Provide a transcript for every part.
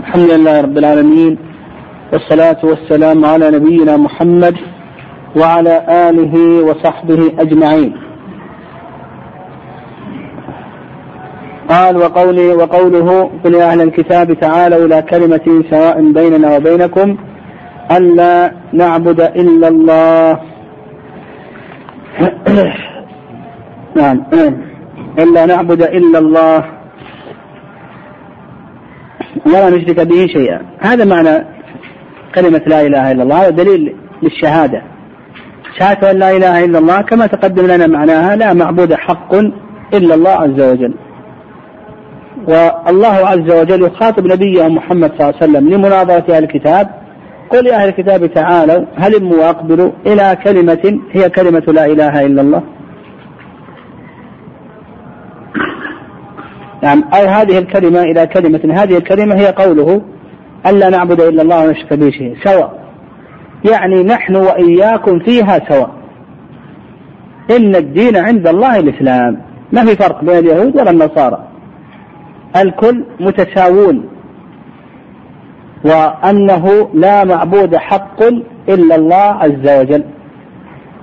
الحمد لله رب العالمين، والصلاة والسلام على نبينا محمد وعلى آله وصحبه أجمعين. قال: وقوله قل يا أهل الكتاب تعالوا إلى كلمة سواء بيننا وبينكم ألا نعبد إلا الله. نعم، ألا نعبد إلا الله ولا نشرك به شيئا. هذا معنى كلمة لا إله إلا الله، هذا دليل للشهادة، شهادة أن لا إله إلا الله كما تقدم لنا معناها، لا معبود حق إلا الله عز وجل. والله عز وجل يخاطب نبيه محمد صلى الله عليه وسلم لمناظرة أهل الكتاب: قل يا أهل الكتاب تعالوا هلموا وأقبلوا إلى كلمة هي كلمة لا إله إلا الله. نعم، أي هذه الكلمة إلى كلمة، هذه الكلمة هي قوله ألا نعبد إلا الله ونشرك به شيئا، سواء، يعني نحن وإياكم فيها سواء. إن الدين عند الله الإسلام، ما في فرق بين اليهود ولا النصارى، الكل متساوون، وأنه لا معبود حق إلا الله عز وجل.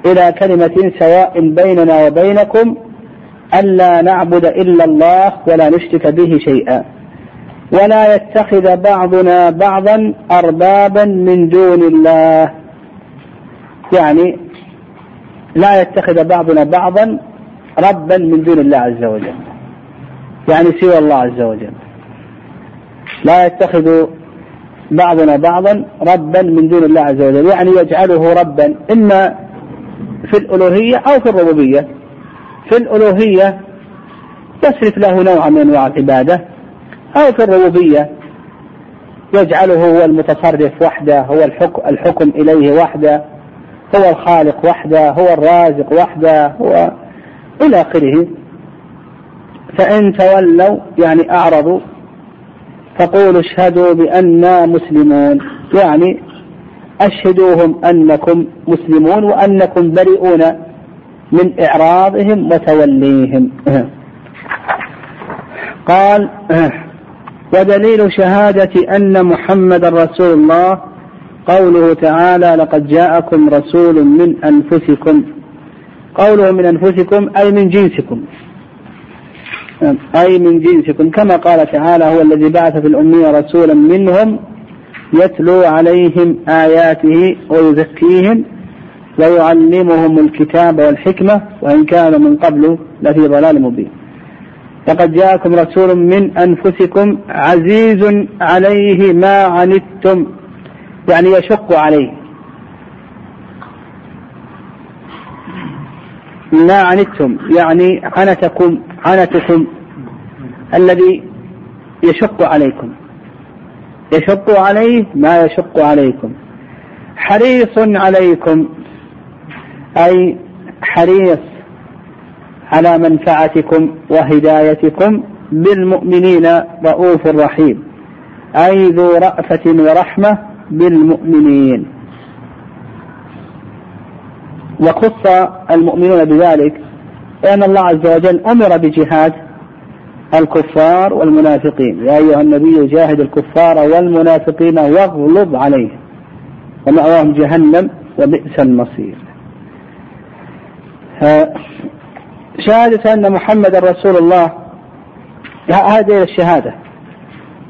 إلى كلمة سواء بيننا وبينكم ألا نعبد إلا الله ولا نشرك به شيئا ولا يتخذ بعضنا بعضا أربابا من دون الله، يعني لا يتخذ بعضنا بعضا ربا من دون الله عز وجل، يعني سوى الله عز وجل. لا يتخذ بعضنا بعضا ربا من دون الله عز وجل، يعني يجعله ربا إما في الألوهية أو في الربوبية. في الألوهية يصرف له نوعا من أنواع العبادة، أو في الربوبية يجعله هو المتصرف وحده، هو الحكم إليه وحده، هو الخالق وحده، هو الرازق وحده، هو إلى آخره. فإن تولوا يعني أعرضوا فقولوا اشهدوا بأننا مسلمون، يعني أشهدوهم أنكم مسلمون وأنكم بريئون من إعراضهم وتوليهم. قال: ودليل شهادة أن محمد رسول الله قوله تعالى لقد جاءكم رسول من أنفسكم. قوله من أنفسكم أي من جنسكم، أي من جنسكم، كما قال تعالى هو الذي بعث في الأميين رسولا منهم يتلو عليهم آياته ويزكيهم ويعلمهم الكتاب والحكمة وإن كان من قبل لفي ضلال مبين. لقد جاءكم رسول من أنفسكم عزيز عليه ما عنتم، يعني يشق عليه، ما عنتم يعني عنتكم الذي يشق عليكم، يشق عليه ما يشق عليكم. حريص عليكم أي حريص على منفعتكم وهدايتكم، بالمؤمنين رؤوف رحيم أي ذو رأفة ورحمة بالمؤمنين. وخص المؤمنون بذلك لأن الله عز وجل أمر بجهاد الكفار والمنافقين: يا أيها النبي جاهد الكفار والمنافقين واغلظ عليهم ومأواهم جهنم وبئس المصير. شهادة أن محمد رسول الله، هذه الشهادة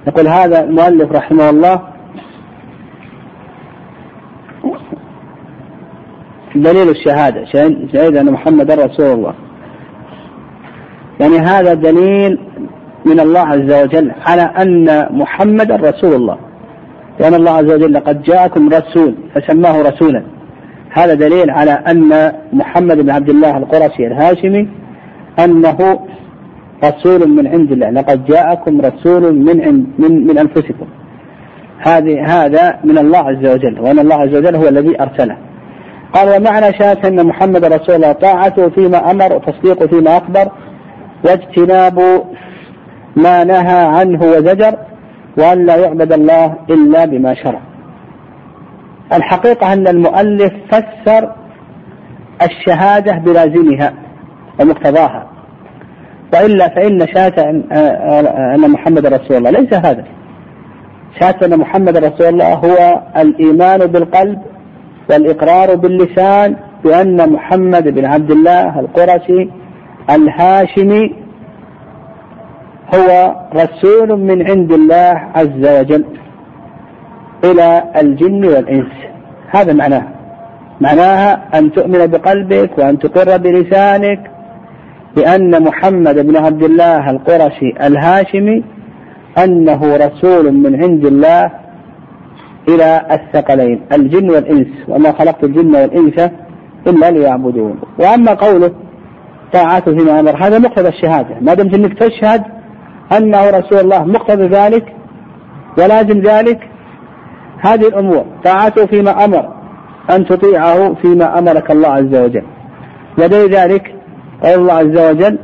يقول هذا المؤلف رحمه الله دليل الشهادة، شهادة أن محمد رسول الله، يعني هذا دليل من الله عز وجل على أن محمد رسول الله، لأن الله عز وجل لقد جاءكم رسول فسماه رسولا، هذا دليل على أن محمد بن عبد الله القرشي الهاشمي أنه رسول من عند الله. لقد جاءكم رسول من أنفسكم، هذا من الله عز وجل، وأن الله عز وجل هو الذي أرسله. قال: ومعنى شهادة أن محمد رسول الله طاعته فيما أمر وتصديقه فيما أخبر واجتناب ما نهى عنه وزجر، وأن لا يعبد الله إلا بما شرع. الحقيقة أن المؤلف فسر الشهادة بلازمها ومقتضاها، وإلا فإن شهادة أن محمد رسول الله ليس هذا، شهادة أن محمد رسول الله هو الإيمان بالقلب والإقرار باللسان بأن محمد بن عبد الله القرشي الهاشمي هو رسول من عند الله عز وجل إلى الجن والإنس. هذا معناها أن تؤمن بقلبك وأن تقر بلسانك بأن محمد بن عبد الله القرشي الهاشمي أنه رسول من عند الله إلى الثقلين الجن والإنس، وما خلقت الجن والإنس إلا ليعبدون. وأما قوله طاعته فيما أمر، هذا مقتضى الشهادة، ما دمت أنك تشهد أنه رسول الله مقتضى ذلك ولازم ذلك هذه الأمور، طاعته فيما أمر أن تطيعه فيما أمرك الله عز وجل. ولدي ذلك قال الله عز وجل: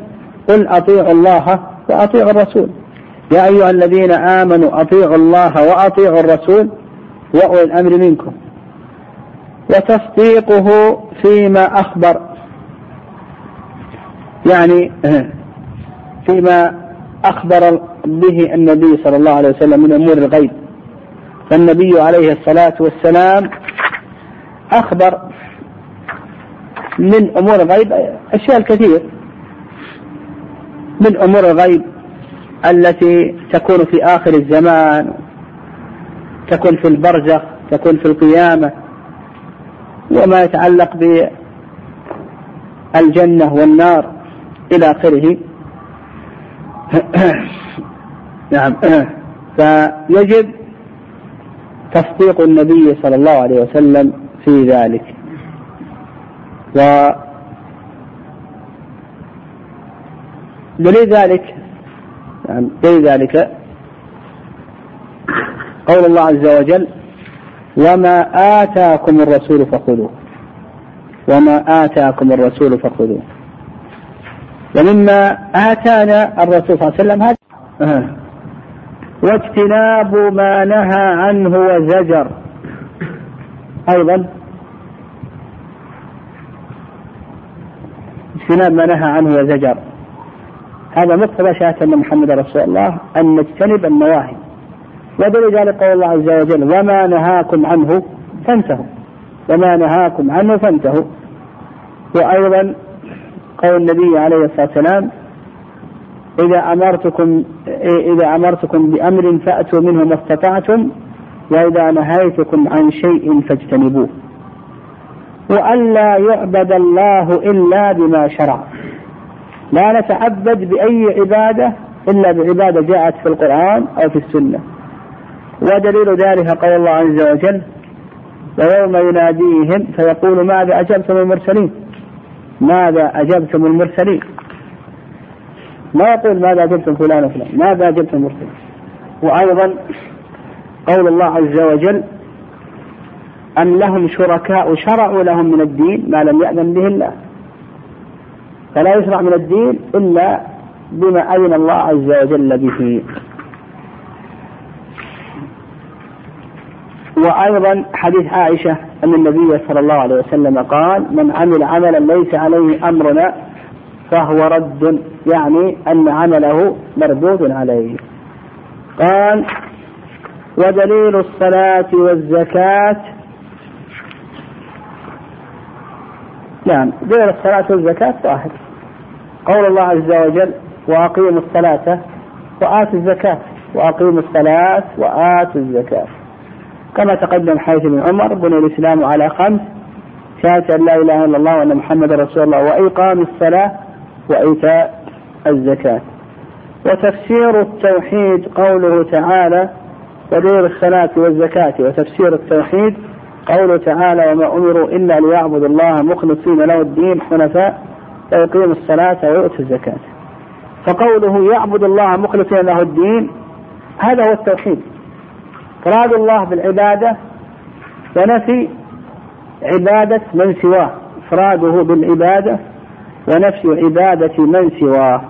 قل أطيعوا الله وأطيعوا الرسول يا أيها الذين آمنوا أطيعوا الله وأطيعوا الرسول وأولي الأمر منكم. وتصديقه فيما أخبر، يعني فيما أخبر به النبي صلى الله عليه وسلم من أمور الغيب. فالنبي عليه الصلاة والسلام أخبر من أمور الغيب أشياء كثير، من أمور الغيب التي تكون في آخر الزمان، تكون في البرزخ، تكون في القيامة، وما يتعلق بالجنة والنار إلى آخره. نعم، فيجب تصديق النبي صلى الله عليه وسلم في ذلك. ولذلك قول الله عز وجل: وما آتاكم الرسول فخذوه ومما آتانا الرسول صلى الله عليه وسلم هذا، واجتناب ما نهى عنه وزجر. أيضا اجتناب ما نهى عنه وزجر، هذا مقتضى شهادة أن محمد رسول الله، أن نجتنب النواهي. ودليل ذلك قول الله عز وجل: وما نهاكم عنه فانتهوا وأيضا قول النبي عليه الصلاة والسلام: إذا أمرتكم بأمر فأتوا منه ما استطعتم وإذا نهيتكم عن شيء فاجتنبوه. وألا يعبد الله إلا بما شرع، لا نتعبد بأي عبادة إلا بعبادة جاءت في القرآن أو في السنة. ودليل ذلك قال الله عز وجل: ويوم يناديهم فيقول ماذا أجبتم المرسلين ما يقول ماذا أجبتم فلان وفلان، ماذا أجبتم المرسلين. وأيضا قول الله عز وجل: أم لهم شركاء شرعوا لهم من الدين ما لم يأذن به الله، فلا يشرع من الدين إلا بما أذن الله عز وجل به. وأيضا حديث عائشة أن النبي صلى الله عليه وسلم قال: من عمل عملا ليس عليه أمرنا فهو رد، يعني أن عمله مردود عليه. قال: ودليل الصلاة والزكاة. نعم، دليل الصلاة والزكاة واحد، قول الله عز وجل: وأقيموا الصلاة وآتوا الزكاة كما تقدم حديث ابن عمر: بني الإسلام على خمس: شهادة أن لا إله إلا الله وأن محمدا رسول الله، وإقام الصلاة، وإيتاء الزكاة. وتفسير التوحيد قوله تعالى: ودليل الصلاة والزكاة. وتفسير التوحيد قوله تعالى: وما أمروا إلا ليعبدوا الله مخلصين له الدين حنفاء ويقيموا الصلاة ويؤتوا الزكاة. فقوله يعبد الله مخلصين له الدين، هذا هو التوحيد، إفراد الله بالعبادة ونفي عبادة من سواه، إفراده بالعبادة ونفي عبادة من سواه،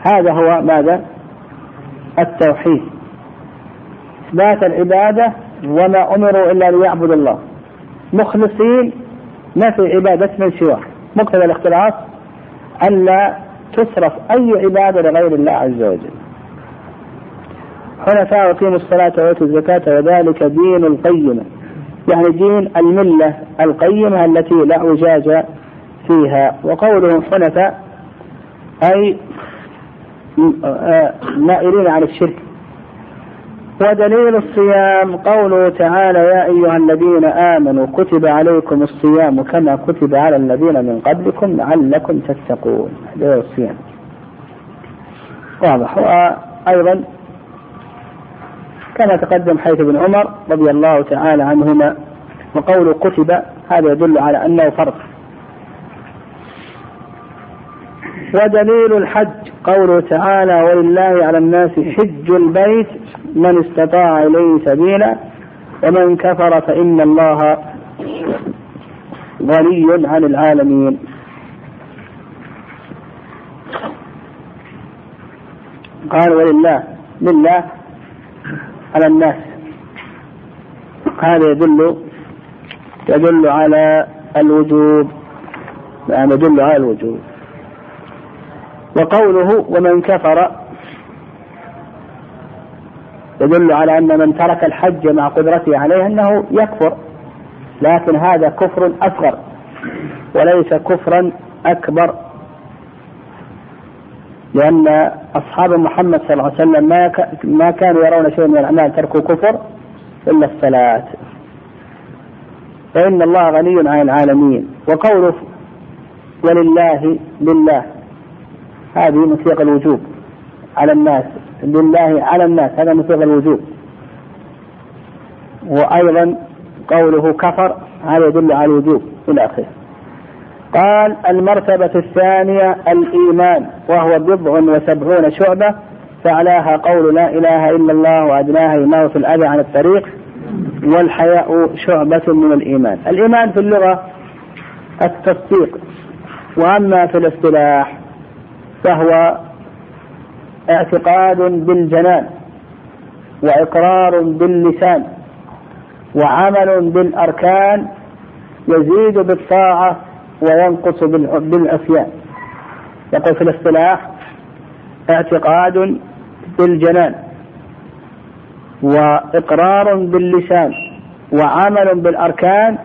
هذا هو ماذا؟ التوحيد، إثبات العبادة. وما أمروا إلا ليعبدوا الله مخلصين، نفي عبادة من سواه، مقتضى الاختلاص ألا تصرف أي عبادة لغير الله عز وجل. حنفاء وقيموا الصلاة وآتوا الزكاة وذلك دين القيمة، يعني دين الملة القيمة التي لا وجاج فيها. وقولهم حنفاء أي مائلين عن الشرك. ودليل الصيام قوله تعالى يا أيها الذين آمنوا كتب عليكم الصيام كما كتب على الذين من قبلكم لعلكم تتقون. دليل الصيام واضح. وأيضا كما تقدم حيث ابن عمر رضي الله تعالى عنهما، وقوله كتب هذا يدل على أنه فرض. ودليل الحج قوله تعالى ولله على الناس حج البيت من استطاع إليه سبيلا ومن كفر فإن الله غني عن العالمين. قال ولله، لله على الناس، هذا يدل على الوجوب، يعني يدل على الوجوب. وقوله ومن كفر يدل على أن من ترك الحج مع قدرته عليه أنه يكفر، لكن هذا كفر أصغر وليس كفرا أكبر، لأن أصحاب محمد صلى الله عليه وسلم ما كانوا يرون شيئا من الأعمال تركوا كفر إلا الصلاة، فإن الله غني عن العالمين. وقوله ولله، لله هذه من صيغ الوجوب على الناس، لله على الناس هذا من صيغ الوجوب. وأيضا قوله كفر هذا يدل على الوجوب إلى آخره. قال المرتبة الثانية الإيمان وهو 70 شعبة، فعلاها قول لا إله إلا الله وأدناها إماطة الأذى عن الطريق والحياء شعبة من الإيمان. الإيمان في اللغة التصديق، وأما في الاصطلاح فهو اعتقاد بالجنان وإقرار باللسان وعمل بالأركان يزيد بالطاعة وينقص بالعصيان. يقول في الاصطلاح اعتقاد بالجنان وإقرار باللسان وعمل بالأركان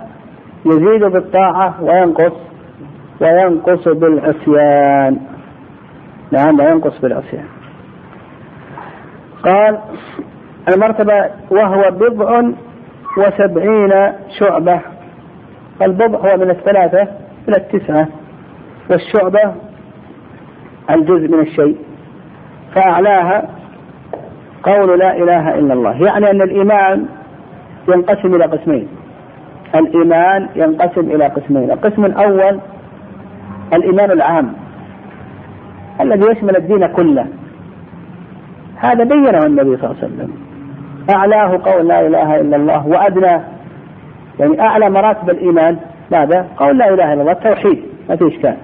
يزيد بالطاعة وينقص بالعصيان. نعم، ينقص بالعصيان. قال المرتبة وهو 70 شعبة. البضع هو من 3 إلى 9، والشعبة الجزء من الشيء، فأعلاها قول لا إله إلا الله. يعني أن الإيمان ينقسم إلى قسمين. القسم الأول الإيمان العام الذي يشمل الدين كله، هذا بينه النبي صلى الله عليه وسلم، أعلاه قول لا إله إلا الله. وأدنى يعني أعلى مراتب الإيمان ماذا؟ قول لا إله إلا الله، التوحيد ما في إشكال.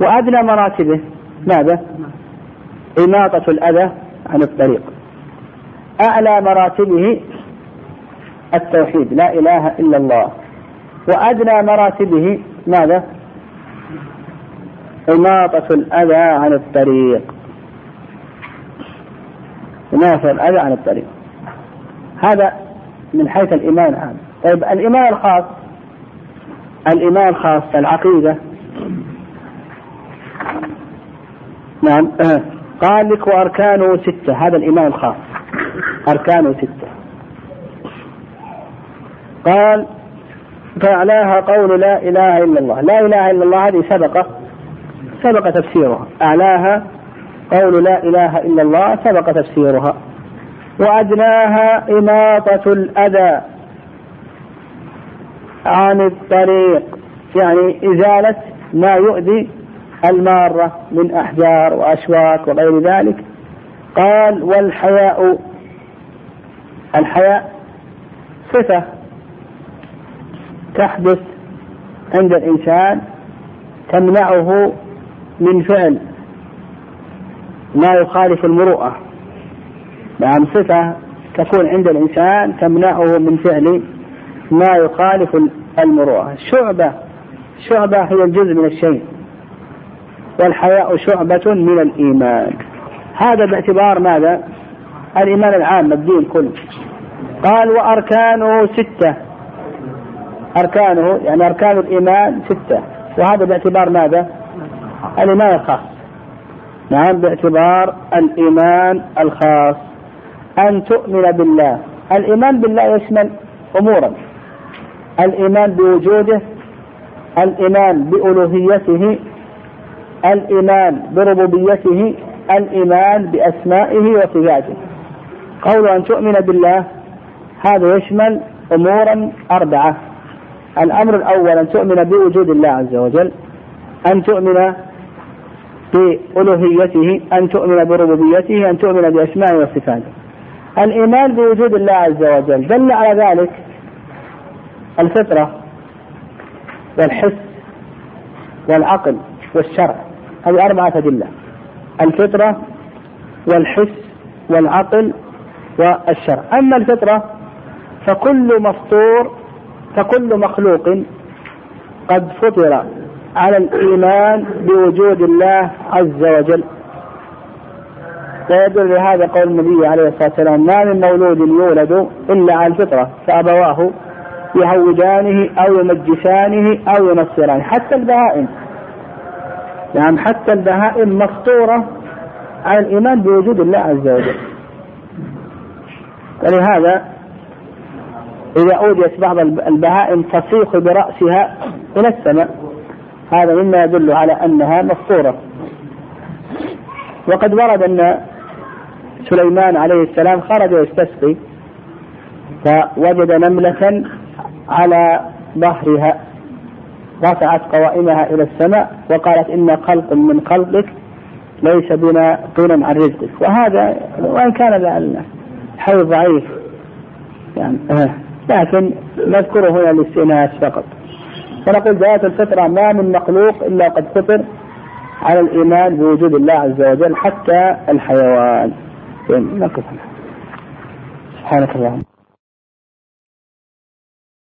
وأدنى مراتبه ماذا؟ إماطة الأذى عن الطريق. أعلى مراتبه التوحيد لا إله إلا الله، وأدنى مراتبه ماذا؟ إماطة الأذى عن الطريق، إماطة الأذى عن الطريق. هذا من حيث الإيمان عام. طيب الإيمان الخاص، العقيدة. نعم، قال لك وأركانه 6. هذا الإيمان الخاص أركانه 6. قال فأعلاها قول لا إله إلا الله. لا إله إلا الله هذه سبق تفسيرها. أعلاها قول لا إله إلا الله سبق تفسيرها. وأدناها إماطة الأذى عن الطريق، يعني إزالة ما يؤذي المارة من أحجار وأشواك وغير ذلك. قال والحياء، الحياء صفة تحدث عند الإنسان تمنعه من فعل ما يخالف المروءة. نعم، صفة تكون عند الإنسان تمنعه من فعل ما يخالف المروءة. شعبة هي الجزء من الشيء، والحياء شعبة من الإيمان. هذا باعتبار ماذا؟ الإيمان العام الدين كله. قال وأركانه ستة، أركانه يعني أركان الإيمان ستة، وهذا باعتبار ماذا؟ الإيمان الخاص. نعم، باعتبار الإيمان الخاص أن تؤمن بالله. الإيمان بالله يشمل أمورا: الإيمان بوجوده، الإيمان بألوهيته، الإيمان بربوبيته، الإيمان بأسمائه وصفاته. قول أن تؤمن بالله هذا يشمل أمورا أربعة: الأمر الأول أن تؤمن بوجود الله عز وجل، أن تؤمن بألوهيته، أن تؤمن بربوبيته، أن تؤمن بأسمائه وصفاته. الإيمان بوجود الله عز وجل دل على ذلك الفطرة والحس والعقل والشرع، هذه أربعة أدلة: الفطرة والحس والعقل والشرع. أما الفطرة فكل مفطور، فكل مخلوق قد فطر على الإيمان بوجود الله عز وجل. ويدل لهذا قول النبي عليه الصلاة والسلام: ما من مولود يولد إلا على الفطرة فأبواه يهودانه أو يمجسانه أو ينصرانه. حتى البهائم، يعني حتى البهائم مفطورة على الإيمان بوجود الله عز وجل. ولهذا إذا أوديت بعض البهائم تصيح برأسها إلى السماء، هذا مما يدل على أنها مفطورة. وقد ورد أن سليمان عليه السلام خرج يستسقي فوجد نملة على ظهرها رفعت قوائمها إلى السماء وقالت: إن خلق من خلقك ليس بنا طولا عن رزقك. وهذا وإن كان الحي ضعيف يعني، لكن نذكره هنا للاستئناس فقط. فنقول بآية الفطرة: ما من مخلوق إلا قد فطر على الإيمان بوجود الله عز وجل، حتى الحيوان. نقف. سبحانك اللهم.